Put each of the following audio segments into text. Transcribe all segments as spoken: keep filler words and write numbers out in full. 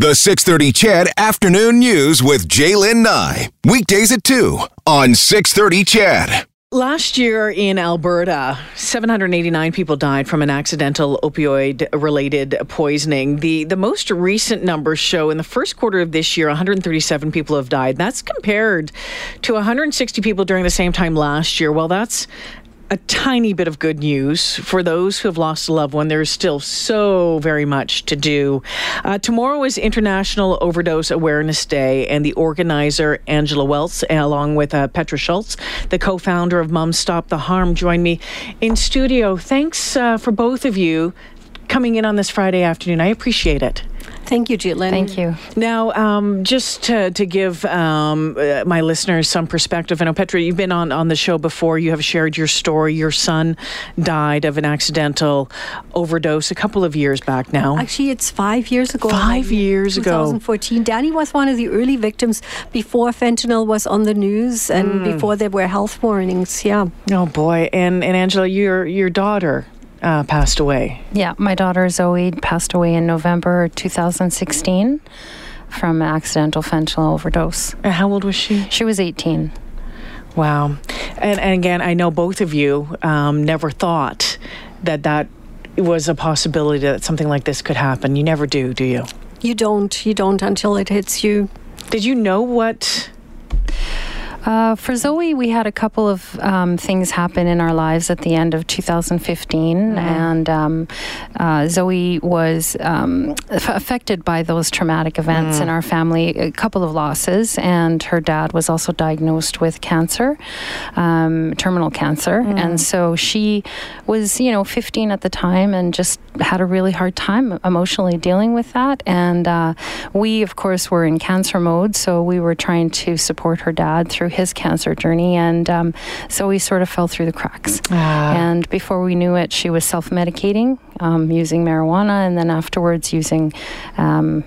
The six thirty C H A D Afternoon News with Jaylen Nye. Weekdays at two on six thirty C H A D. Last year in Alberta, seven hundred eighty-nine people died from an accidental opioid-related poisoning. The the most recent numbers show in the first quarter of this year, one hundred thirty-seven people have died. That's compared to one hundred sixty people during the same time last year. Well, that's a tiny bit of good news for those who have lost a loved one. There is still so very much to do. Uh, tomorrow is International Overdose Awareness Day, and the organizer, Angela Welz, along with uh, Petra Schulz, the co-founder of Moms Stop The Harm, joined me in studio. Thanks uh, for both of you coming in on this Friday afternoon. I appreciate it. Thank you, Jaylen. Thank you. Now, um, just to, to give um, uh, my listeners some perspective, I know, Petra, you've been on, on the show before. You have shared your story. Your son died of an accidental overdose a couple of years back now. Actually, it's five years ago. Five years twenty fourteen. ago. twenty fourteen. Dani was one of the early victims before fentanyl was on the news and mm. before there were health warnings. Yeah. Oh, boy. And, and Angela, your your daughter Uh, passed away. Yeah, my daughter Zoe passed away in November two thousand sixteen from an accidental fentanyl overdose. And how old was she? She was eighteen. Wow. And, and again, I know both of you um, never thought that that was a possibility, that something like this could happen. You never do, do you? You don't. You don't until it hits you. Did you know what... Uh, for Zoe, we had a couple of um, things happen in our lives at the end of two thousand fifteen, mm-hmm. and um, uh, Zoe was um, f- affected by those traumatic events mm. in our family, a couple of losses, and her dad was also diagnosed with cancer, um, terminal cancer, mm. and so she was, you know, fifteen at the time and just had a really hard time emotionally dealing with that, and uh, we, of course, were in cancer mode, so we were trying to support her dad through his cancer journey, and um, so we sort of fell through the cracks. Ah. And before we knew it, she was self-medicating, um, using marijuana, and then afterwards using um,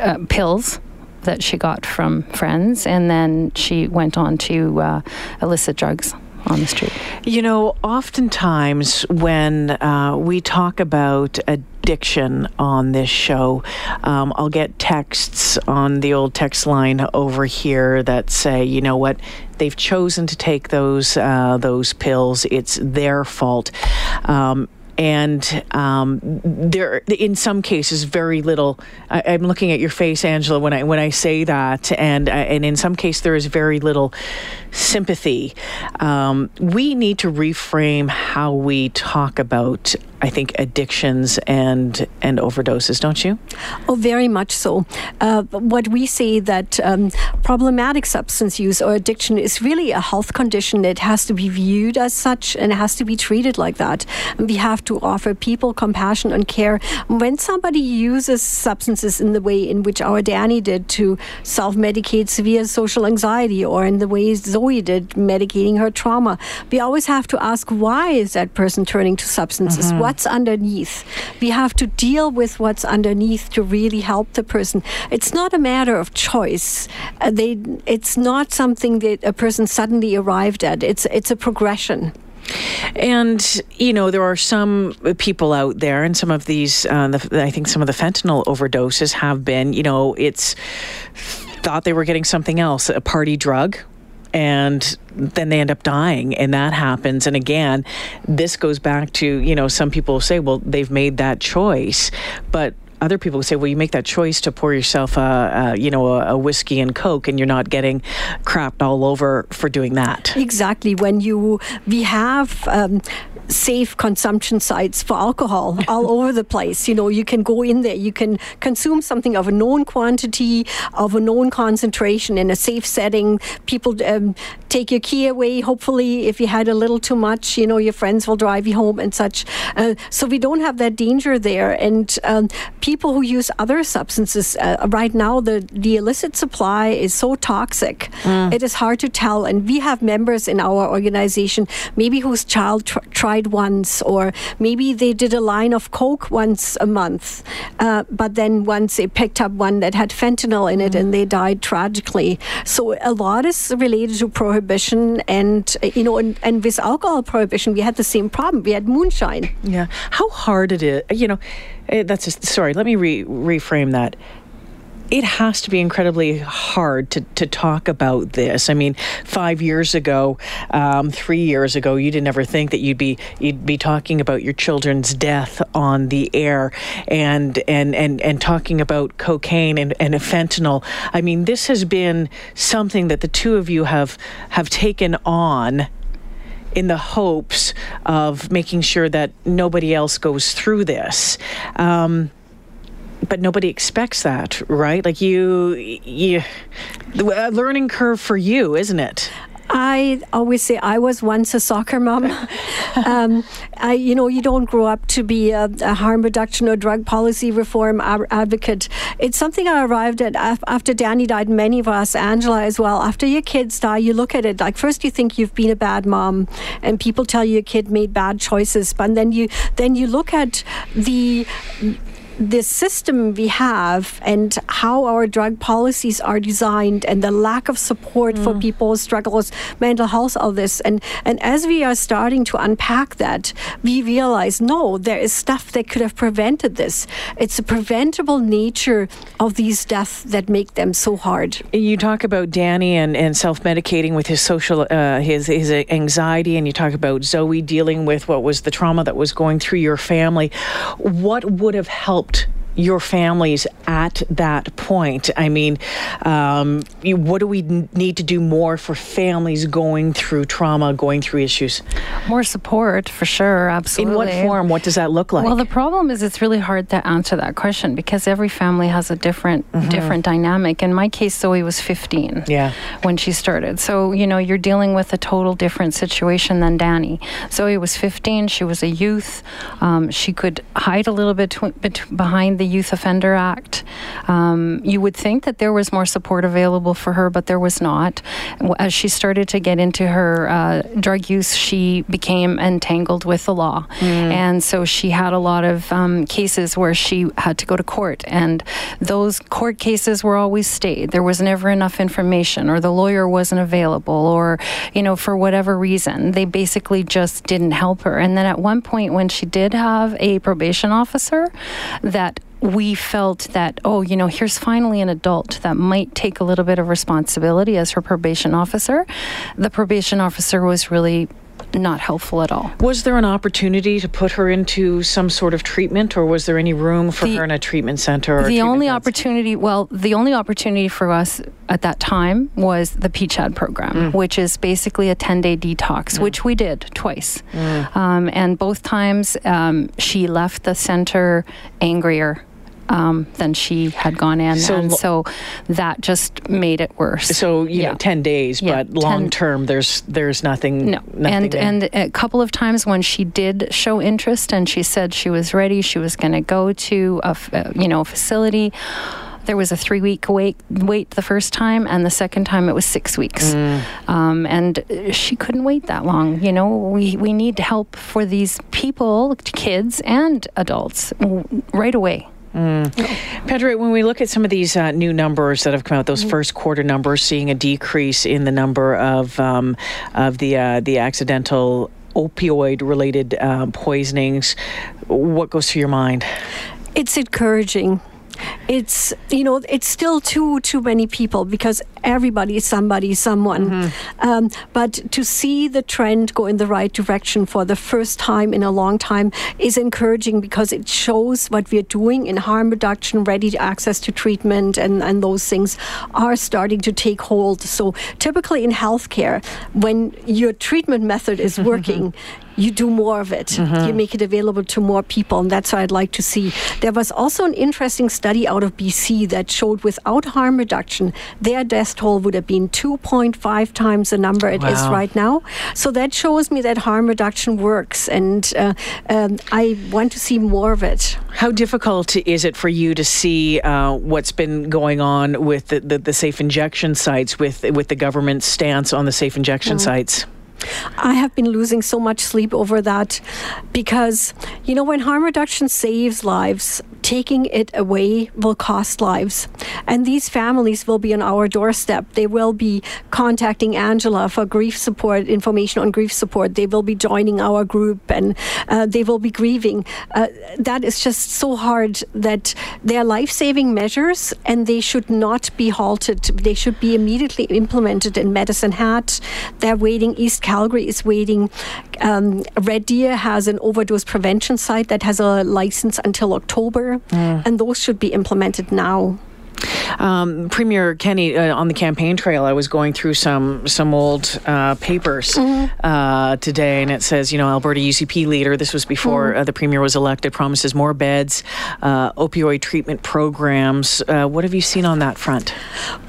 uh, pills that she got from friends, and then she went on to uh, illicit drugs on the street. You know, oftentimes when uh, we talk about addiction on this show, um, I'll get texts on the old text line over here that say, you know what, they've chosen to take those uh, those pills. It's their fault. Um, And um, there, in some cases, very little. I, I'm looking at your face, Angela, when I when I say that, and uh, and in some cases, there is very little sympathy. Um, we need to reframe how we talk about, I think, addictions and and overdoses, don't you? Oh, very much so. Uh, what we say that um, problematic substance use or addiction is really a health condition. It has to be viewed as such and has to be treated like that. And we have to offer people compassion and care. When somebody uses substances in the way in which our Dani did to self-medicate severe social anxiety, or in the way Zoe did medicating her trauma, we always have to ask, why is that person turning to substances? Mm-hmm. What's underneath? We have to deal with what's underneath to really help the person. It's not a matter of choice. Uh, they, it's not something that a person suddenly arrived at. It's it's a progression. And, you know, there are some people out there, and some of these, uh, the, I think some of the fentanyl overdoses have been, you know, it's thought they were getting something else, a party drug, and then they end up dying, and that happens. And again, this goes back to, you know, some people say, well, they've made that choice, but other people say, well, you make that choice to pour yourself a, a you know, a, a whiskey and Coke, and you're not getting crapped all over for doing that. Exactly. When you, we have um, safe consumption sites for alcohol all over the place. You know, you can go in there, you can consume something of a known quantity, of a known concentration in a safe setting. People um, take your key away, hopefully, if you had a little too much, you know, your friends will drive you home and such. Uh, so we don't have that danger there. And um, people People who use other substances, uh, right now, the, the illicit supply is so toxic. Mm. It is hard to tell. And we have members in our organization, maybe whose child tr- tried once, or maybe they did a line of Coke once a month. Uh, but then once they picked up one that had fentanyl in it, mm. and they died tragically. So a lot is related to prohibition. And, uh, you know, and, and with alcohol prohibition, we had the same problem. We had moonshine. Yeah. How hard it is, you know, it, that's just, sorry. Let me re- reframe that. it has to be incredibly hard to, to talk about this. I mean, five years ago, um, three years ago, you didn't ever think that you'd be you'd be talking about your children's death on the air, and and and, and talking about cocaine and, and fentanyl. I mean, this has been something that the two of you have have taken on in the hopes of making sure that nobody else goes through this. Um, but nobody expects that, right? Like you, you, a learning curve for you, isn't it? I always say I was once a soccer mom. um, I, you know, you don't grow up to be a, a harm reduction or drug policy reform ab- advocate. It's something I arrived at af- after Dani died, many of us, Angela as well. After your kids die, you look at it like, first you think you've been a bad mom and people tell you your kid made bad choices. But then you, then you look at the... the system we have and how our drug policies are designed and the lack of support mm. for people who struggle with mental health, all this. And, and as we are starting to unpack that, we realize, no, there is stuff that could have prevented this. It's the preventable nature of these deaths that make them so hard. You talk about Dani and, and self-medicating with his social, uh, his, his anxiety, and you talk about Zoe dealing with what was the trauma that was going through your family. What would have helped your families at that point? I mean, um, you, what do we need to do more for families going through trauma, going through issues? More support, for sure, absolutely. In what form? What does that look like? Well, the problem is it's really hard to answer that question because every family has a different mm-hmm. different dynamic. In my case, Zoe was fifteen yeah. when she started. So, you know, you're dealing with a total different situation than Dani. Zoe was fifteen. She was a youth. Um, she could hide a little bit tw- bet- behind the Youth Offender Act. Um, you would think that there was more support available for her, but there was not. As she started to get into her uh, drug use, she became entangled with the law. Mm. And so she had a lot of um, cases where she had to go to court, and those court cases were always stayed. There was never enough information, or the lawyer wasn't available, or, you know, for whatever reason, they basically just didn't help her. And then at one point when she did have a probation officer that we felt that, oh, you know, here's finally an adult that might take a little bit of responsibility as her probation officer, the probation officer was really not helpful at all. Was there an opportunity to put her into some sort of treatment, or was there any room for the, her in a treatment center? Or the only opportunity, well, the only opportunity for us at that time was the P C H A D program, mm. which is basically a ten-day detox, mm. which we did twice. Mm. Um, and both times um, she left the center angrier Um, than she had gone in, so, and so that just made it worse. So you yeah. know, ten days, yeah, but long term, there's there's nothing. No, nothing and there. And a couple of times when she did show interest and she said she was ready, she was going to go to a you know facility. There was a three-week wait, wait the first time, and the second time it was six weeks. Mm. Um, and she couldn't wait that long. You know, we, we need help for these people, kids and adults, right away. Mm. Oh. Petra, when we look at some of these uh, new numbers that have come out, those mm. first quarter numbers, seeing a decrease in the number of um, of the uh, the accidental opioid-related uh, poisonings, what goes through your mind? It's encouraging. It's, you know, it's still too, too many people because everybody is somebody, someone. Mm-hmm. Um, but to see the trend go in the right direction for the first time in a long time is encouraging because it shows what we're doing in harm reduction, ready access to treatment, and, and those things are starting to take hold. So typically in healthcare, when your treatment method is working, you do more of it. Mm-hmm. You make it available to more people, and that's what I'd like to see. There was also an interesting study out of B C that showed without harm reduction, their death toll would have been two point five times the number it wow. is right now. So that shows me that harm reduction works, and uh, um, I want to see more of it. How difficult is it for you to see uh, what's been going on with the, the, the safe injection sites, with, with the government's stance on the safe injection mm. sites? I have been losing so much sleep over that because, you know, when harm reduction saves lives, taking it away will cost lives. And these families will be on our doorstep. They will be contacting Angela for grief support, information on grief support. They will be joining our group and uh, they will be grieving. Uh, that is just so hard that they're life-saving measures and they should not be halted. They should be immediately implemented in Medicine Hat. They're waiting. East Calgary is waiting. Um, Red Deer has an overdose prevention site that has a license until October. Mm. And those should be implemented now. Um, Premier Kenney, uh, on the campaign trail, I was going through some some old uh, papers mm-hmm. uh, today, and it says, you know, Alberta U C P leader, this was before mm-hmm. uh, the Premier was elected, promises more beds, uh, opioid treatment programs. Uh, what have you seen on that front?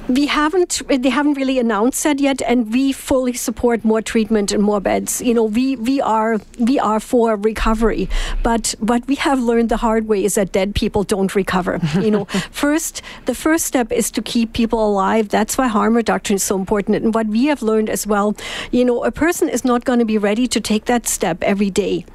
We haven't, they haven't really announced that yet, and we fully support more treatment and more beds. You know, we, we are we are for recovery, but what we have learned the hard way is that dead people don't recover. You know, first, the first step is to keep people alive. That's why harm reduction is so important. And what we have learned as well, you know, a person is not going to be ready to take that step every day.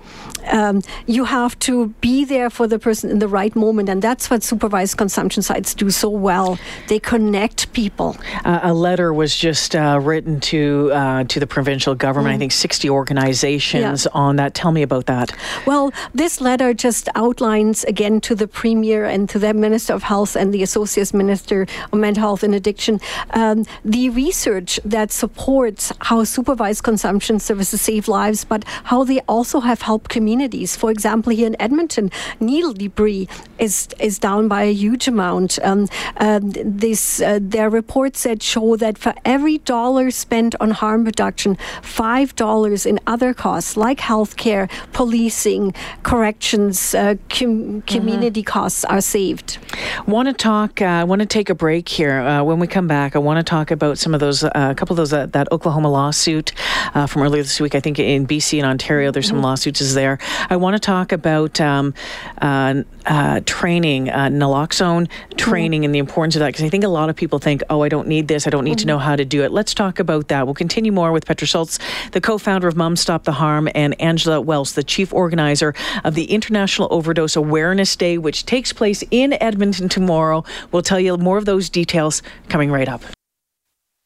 Um, you have to be there for the person in the right moment, and that's what supervised consumption sites do so well. They connect people. Uh, a letter was just uh, written to uh, to the provincial government, mm. I think sixty organizations yeah. on that. Tell me about that. Well, this letter just outlines again to the Premier and to the Minister of Health and the Associate Minister of Mental Health and Addiction um, the research that supports how supervised consumption services save lives, but how they also have helped communities. For example, here in Edmonton, needle debris is is down by a huge amount. Um, uh, this uh, their reports that show that for every dollar spent on harm reduction, five dollars in other costs like healthcare, policing, corrections, uh, com- community mm-hmm. costs are saved. Want to talk? I uh, want to take a break here. Uh, when we come back, I want to talk about some of those, a uh, couple of those uh, that Oklahoma lawsuit uh, from earlier this week. I think in B C and Ontario, there's some mm-hmm. lawsuits is there. I want to talk about um, uh, uh, training, uh, naloxone training, mm-hmm. and the importance of that, because I think a lot of people think, oh, I don't need this. I don't need mm-hmm. to know how to do it. Let's talk about that. We'll continue more with Petra Schulz, the co-founder of Moms Stop the Harm, and Angela Welz, the chief organizer of the International Overdose Awareness Day, which takes place in Edmonton tomorrow. We'll tell you more of those details coming right up.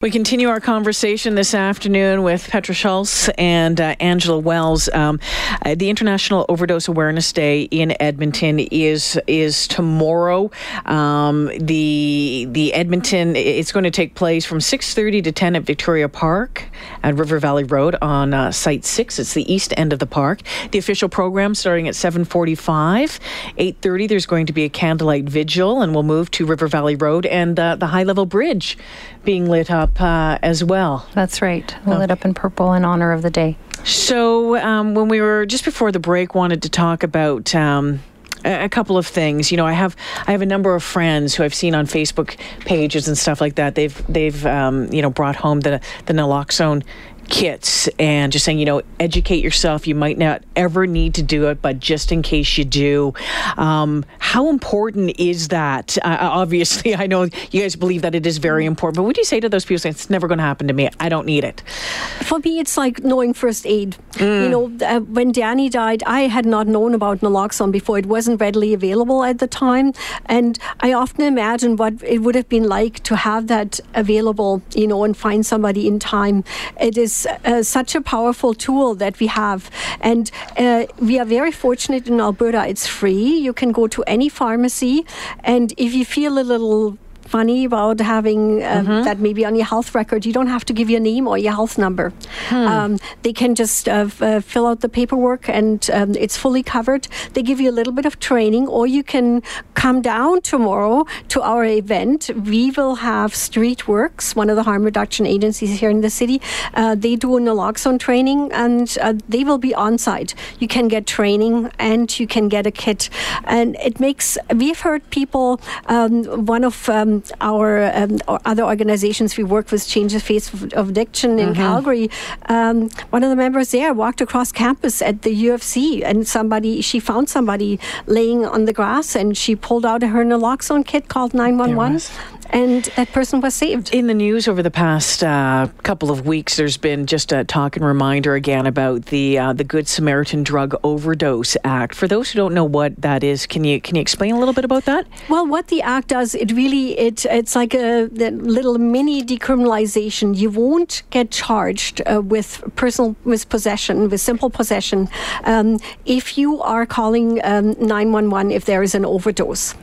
We continue our conversation this afternoon with Petra Schulz and uh, Angela Welz. Um, uh, the International Overdose Awareness Day in Edmonton is is tomorrow. Um, the the Edmonton, it's going to take place from six thirty to ten at Victoria Park at River Valley Road on uh, Site six. It's the east end of the park. The official program starting at seven forty-five. eight thirty, there's going to be a candlelight vigil, and we'll move to River Valley Road and uh, the high-level bridge being lit up. Uh, as well. That's right. We'll okay. lit up in purple in honor of the day. So um, when we were just before the break, wanted to talk about um, a, a couple of things. You know, I have I have a number of friends who I've seen on Facebook pages and stuff like that. They've they've um, you know, brought home the the naloxone kits and just saying, you know, educate yourself. You might not ever need to do it, but just in case you do, um, how important is that? Uh, obviously, I know you guys believe that it is very important, but what do you say to those people saying, it's never going to happen to me, I don't need it? For me, it's like knowing first aid. Mm. You know, uh, when Dani died, I had not known about naloxone before. It wasn't readily available at the time. And I often imagine what it would have been like to have that available, you know, and find somebody in time. It is Uh, such a powerful tool that we have, and uh, we are very fortunate in Alberta. It's free. You can go to any pharmacy, and if you feel a little funny about having uh, mm-hmm. that maybe on your health record, you don't have to give your name or your health number. Hmm. Um, they can just uh, f- uh, fill out the paperwork, and um, it's fully covered. They give you a little bit of training, or you can come down tomorrow to our event. We will have Street Works, one of the harm reduction agencies here in the city. Uh, they do a naloxone training, and uh, they will be on site. You can get training, and you can get a kit. And it makes, we've heard people, um, one of um, Our um, or other organizations we work with, Change the Face of Addiction in mm-hmm. Calgary. Um, one of the members there walked across campus at the U F C, and somebody she found somebody laying on the grass, and she pulled out her naloxone kit, called nine one one, and that person was saved. In the news over the past uh, couple of weeks, there's been just a talk and reminder again about the uh, the Good Samaritan Drug Overdose Act. For those who don't know what that is, can you can you explain a little bit about that? Well, what the act does, it really it it's like a little mini decriminalization. You won't get charged uh, with personal mispossession, with simple possession, um, if you are calling um, nine one one if there is an overdose.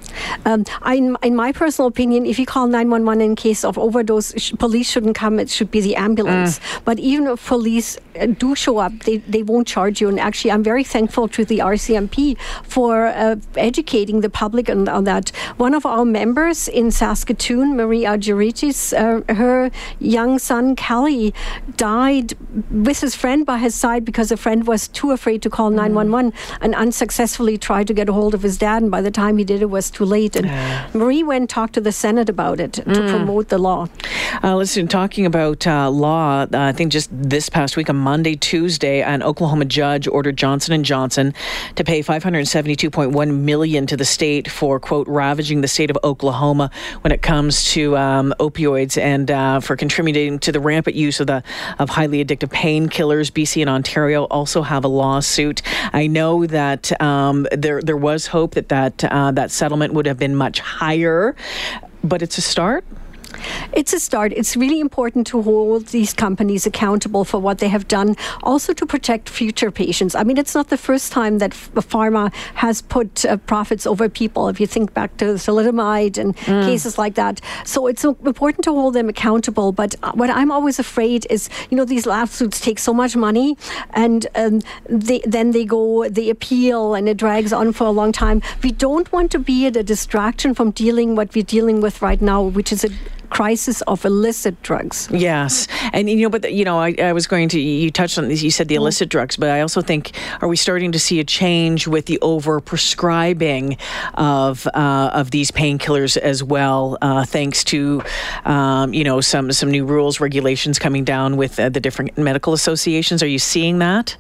Um, I, in my personal opinion, if you call nine one one in case of overdose, sh- police shouldn't come. It should be the ambulance. Mm. But even if police do show up, they, they won't charge you. And actually, I'm very thankful to the R C M P for uh, educating the public on, on that. One of our members in Saskatoon, Maria Argerichis, uh, her young son, Kelly, died with his friend by his side because a friend was too afraid to call mm. nine one one and unsuccessfully tried to get a hold of his dad. And by the time he did, it was too late. And yeah. Marie went and talked to the Senate about it mm. to promote the law. Uh, listen, talking about uh, law, uh, I think just this past week, on Monday, Tuesday, an Oklahoma judge ordered Johnson and Johnson to pay five hundred seventy-two point one million dollars to the state for, quote, ravaging the state of Oklahoma when it comes to um, opioids and uh, for contributing to the rampant use of the of highly addictive painkillers. B C and Ontario also have a lawsuit. I know that um, there there was hope that that, uh, that settlement would have been much higher, but it's a start. It's a start. It's really important to hold these companies accountable for what they have done, also to protect future patients. I mean, it's not the first time that f- pharma has put uh, profits over people, if you think back to thalidomide and mm. cases like that. So it's important to hold them accountable. But what I'm always afraid is, you know, these lawsuits take so much money and um, they, then they go, they appeal and it drags on for a long time. We don't want to be at a distraction from dealing what we're dealing with right now, which is a crisis of illicit drugs. Yes. And, you know, but, the, you know, I, I was going to, you touched on this, you said the illicit drugs, but I also think, are we starting to see a change with the over-prescribing of, uh, of these painkillers as well, uh, thanks to, um, you know, some, some new rules, regulations coming down with uh, the different medical associations? Are you seeing that?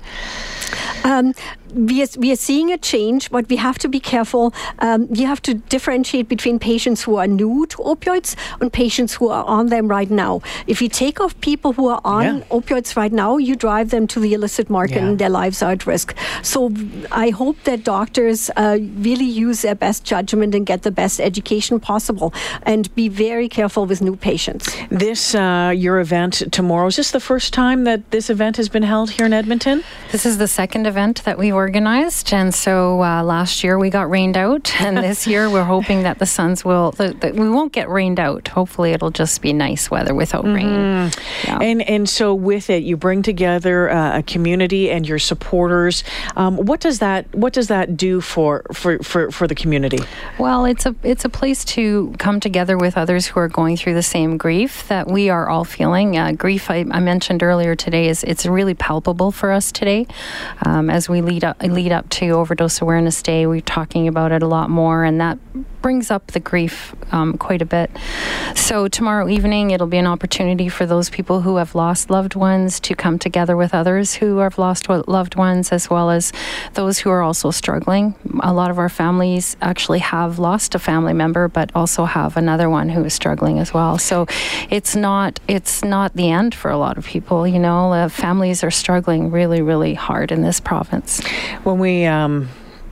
Um, we are, we are seeing a change, but we have to be careful. Um, you have to differentiate between patients who are new to opioids and patients who are on them right now. If you take off people who are on yeah. opioids right now, you drive them to the illicit market yeah. and their lives are at risk. So I hope that doctors uh, really use their best judgment and get the best education possible and be very careful with new patients. This, uh, your event tomorrow, is this the first time that this event has been held here in Edmonton? This is the second event that we've organized, and so uh, last year we got rained out, and this year we're hoping that the suns will that, that we won't get rained out. Hopefully it'll just be nice weather without mm. rain. Yeah. And and so with it, you bring together uh, a community and your supporters. Um, what does that what does that do for, for, for, for the community? Well, it's a it's a place to come together with others who are going through the same grief that we are all feeling. Uh, grief I, I mentioned earlier today is it's really palpable for us today. Um, as we lead up, lead up to Overdose Awareness Day, we're talking about it a lot more, and that brings up the grief um, quite a bit. So tomorrow evening, it'll be an opportunity for those people who have lost loved ones to come together with others who have lost loved ones, as well as those who are also struggling. A lot of our families actually have lost a family member, but also have another one who is struggling as well. So it's not it's not the end for a lot of people. You know, uh, families are struggling really, really hard in this province. When we um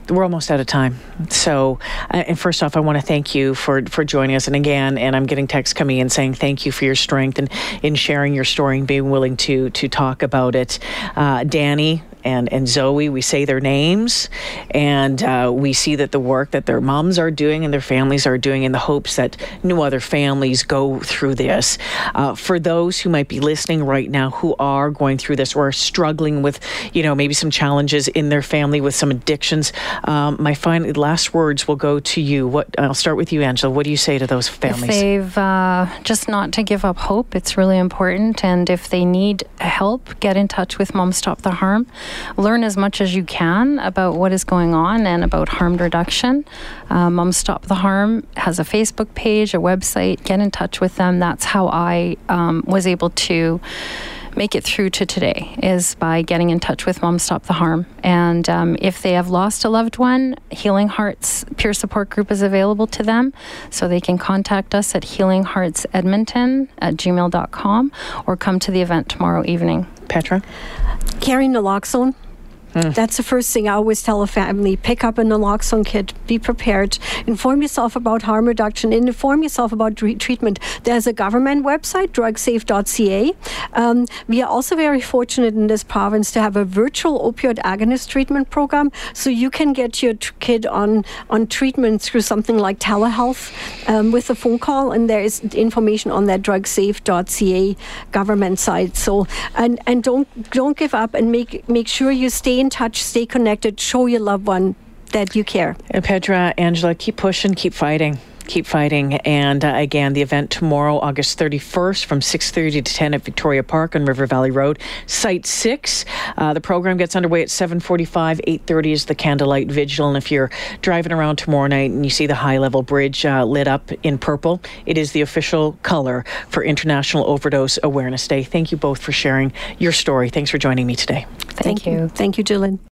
we're almost out of time. So, uh, and first off, I want to thank you for, for joining us. And again, and I'm getting texts coming in saying thank you for your strength and in sharing your story and being willing to to talk about it. Uh, Dani and, and Zoe, we say their names, and uh, we see that the work that their moms are doing and their families are doing in the hopes that no other families go through this. Uh, for those who might be listening right now who are going through this or are struggling with, you know, maybe some challenges in their family with some addictions, Um, my final last words will go to you. What I'll start with you, Angela. What do you say to those families? If they've uh, just not to give up hope. It's really important. And if they need help, get in touch with Moms Stop the Harm. Learn as much as you can about what is going on and about harm reduction. Uh, Moms Stop the Harm has a Facebook page, a website. Get in touch with them. That's how I um, was able to make it through to today is by getting in touch with Moms Stop the Harm. And um, if they have lost a loved one, Healing Hearts peer support group is available to them. So they can contact us at healing hearts edmonton at gmail dot com or come to the event tomorrow evening. Petra? Carry naloxone. That's the first thing I always tell a family. Pick up a naloxone kit. Be prepared. Inform yourself about harm reduction. Inform yourself about re- treatment. There's a government website, drug safe dot c a. Um, we are also very fortunate in this province to have a virtual opioid agonist treatment program. So you can get your t- kid on, on treatment through something like telehealth um, with a phone call. And there is information on that drug safe dot c a government site. So and, and don't don't give up, and make make sure you stay in touch, stay connected, show your loved one that you care. Petra, Angela, keep pushing, keep fighting. Keep fighting. And uh, again, the event tomorrow, August thirty-first, from six thirty to ten at Victoria Park on River Valley Road, Site six. Uh, the program gets underway at seven forty-five. eight thirty is the candlelight vigil. And if you're driving around tomorrow night and you see the high-level bridge uh, lit up in purple, it is the official color for International Overdose Awareness Day. Thank you both for sharing your story. Thanks for joining me today. Thank, Thank you. you. Thank you, Jaylen.